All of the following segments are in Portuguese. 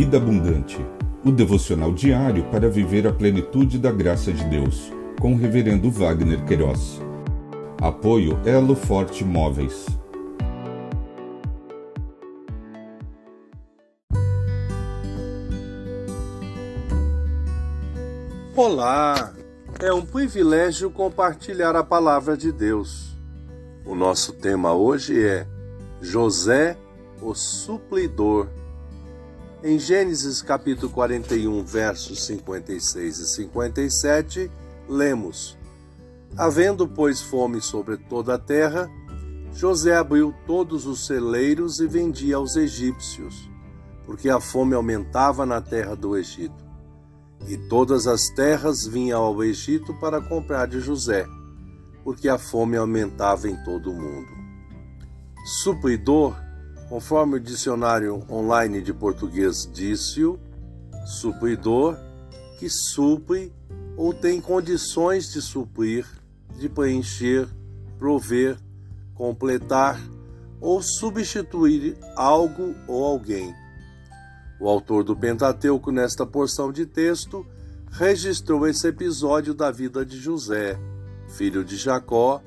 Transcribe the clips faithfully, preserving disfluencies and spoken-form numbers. Vida Abundante, o devocional diário para viver a plenitude da graça de Deus, com o reverendo Wagner Queiroz. Apoio Elo Forte Móveis. Olá! É um privilégio compartilhar a palavra de Deus. O nosso tema hoje é José, o Supridor. Em Gênesis capítulo quarenta e um, versos cinquenta e seis e cinquenta e sete, lemos: Havendo, pois, fome sobre toda a terra, José abriu todos os celeiros e vendia aos egípcios, porque a fome aumentava na terra do Egito. E todas as terras vinham ao Egito para comprar de José, porque a fome aumentava em todo o mundo. Supridor, conforme o dicionário online de português Dicio, supridor, que supre ou tem condições de suprir, de preencher, prover, completar ou substituir algo ou alguém. O autor do Pentateuco, nesta porção de texto, registrou esse episódio da vida de José, filho de Jacó,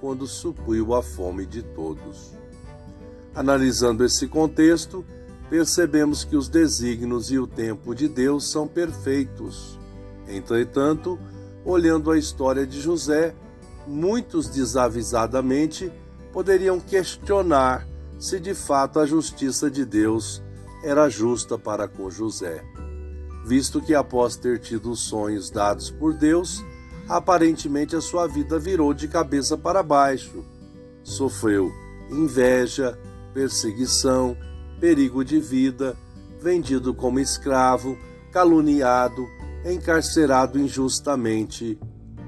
quando supriu a fome de todos. Analisando esse contexto, percebemos que os desígnios e o tempo de Deus são perfeitos. Entretanto, olhando a história de José, muitos desavisadamente poderiam questionar se de fato a justiça de Deus era justa para com José, visto que após ter tido os sonhos dados por Deus, aparentemente a sua vida virou de cabeça para baixo. Sofreu inveja, perseguição, perigo de vida, vendido como escravo, caluniado, encarcerado injustamente,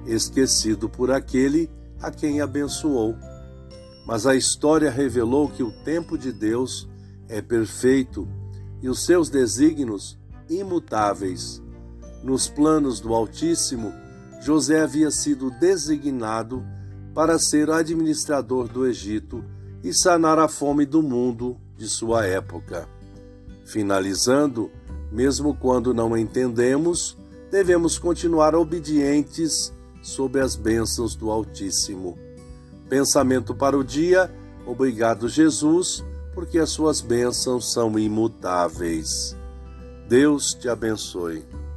esquecido por aquele a quem abençoou. Mas a história revelou que o tempo de Deus é perfeito e os seus desígnios imutáveis. Nos planos do Altíssimo, José havia sido designado para ser administrador do Egito e sanar a fome do mundo de sua época. Finalizando, mesmo quando não entendemos, devemos continuar obedientes sob as bênçãos do Altíssimo. Pensamento para o dia: obrigado, Jesus, porque as suas bênçãos são imutáveis. Deus te abençoe.